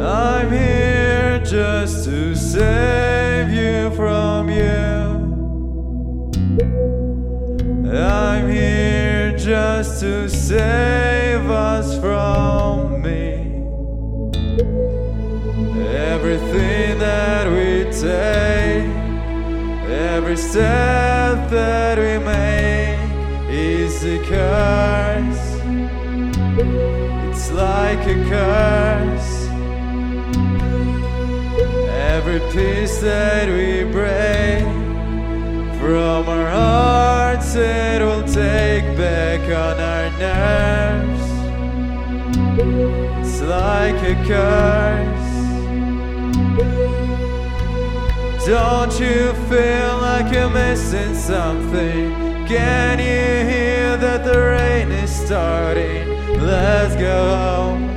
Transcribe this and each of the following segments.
I'm here just to save you from you. I'm here just to save us from me. Everything that we take, every step that we make is a curse. It's like a curse. Every piece that we break from our hearts, it will take back on our nerves. It's like a curse. Don't you feel like you're missing something? Can you hear that the rain is starting? Let's go home,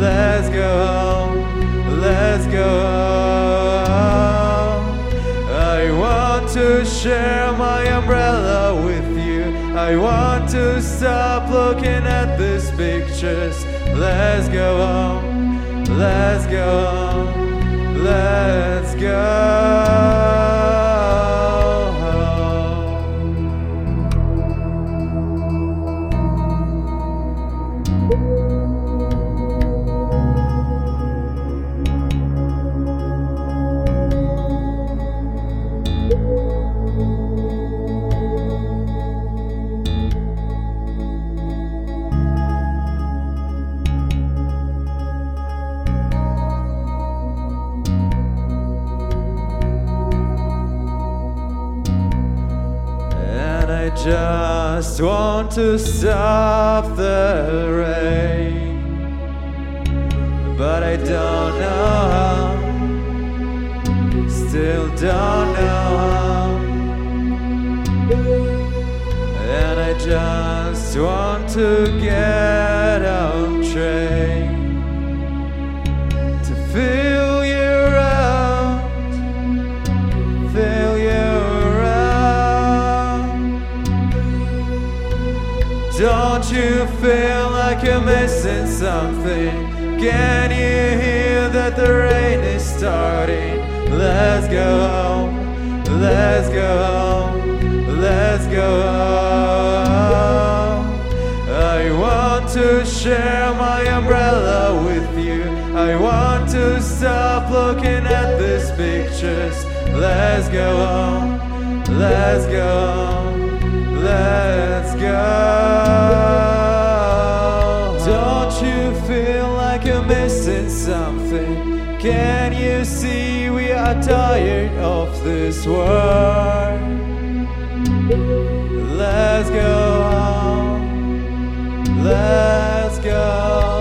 let's go home, let's go home. To share my umbrella with you. I want to stop looking at these pictures. Let's go on, let's go on, let's go. I just want to stop the rain, but I don't know how, still don't know how. And I just want to get on train to feel you around, feel you. Don't you feel like you're missing something? Can you hear that the rain is starting? Let's go home, let's go home, let's go home. I want to share my umbrella with you. I want to stop looking at these pictures. Let's go home, let's go home, let's go. Missing something? Can you see we are tired of this world? Let's go on. Let's go.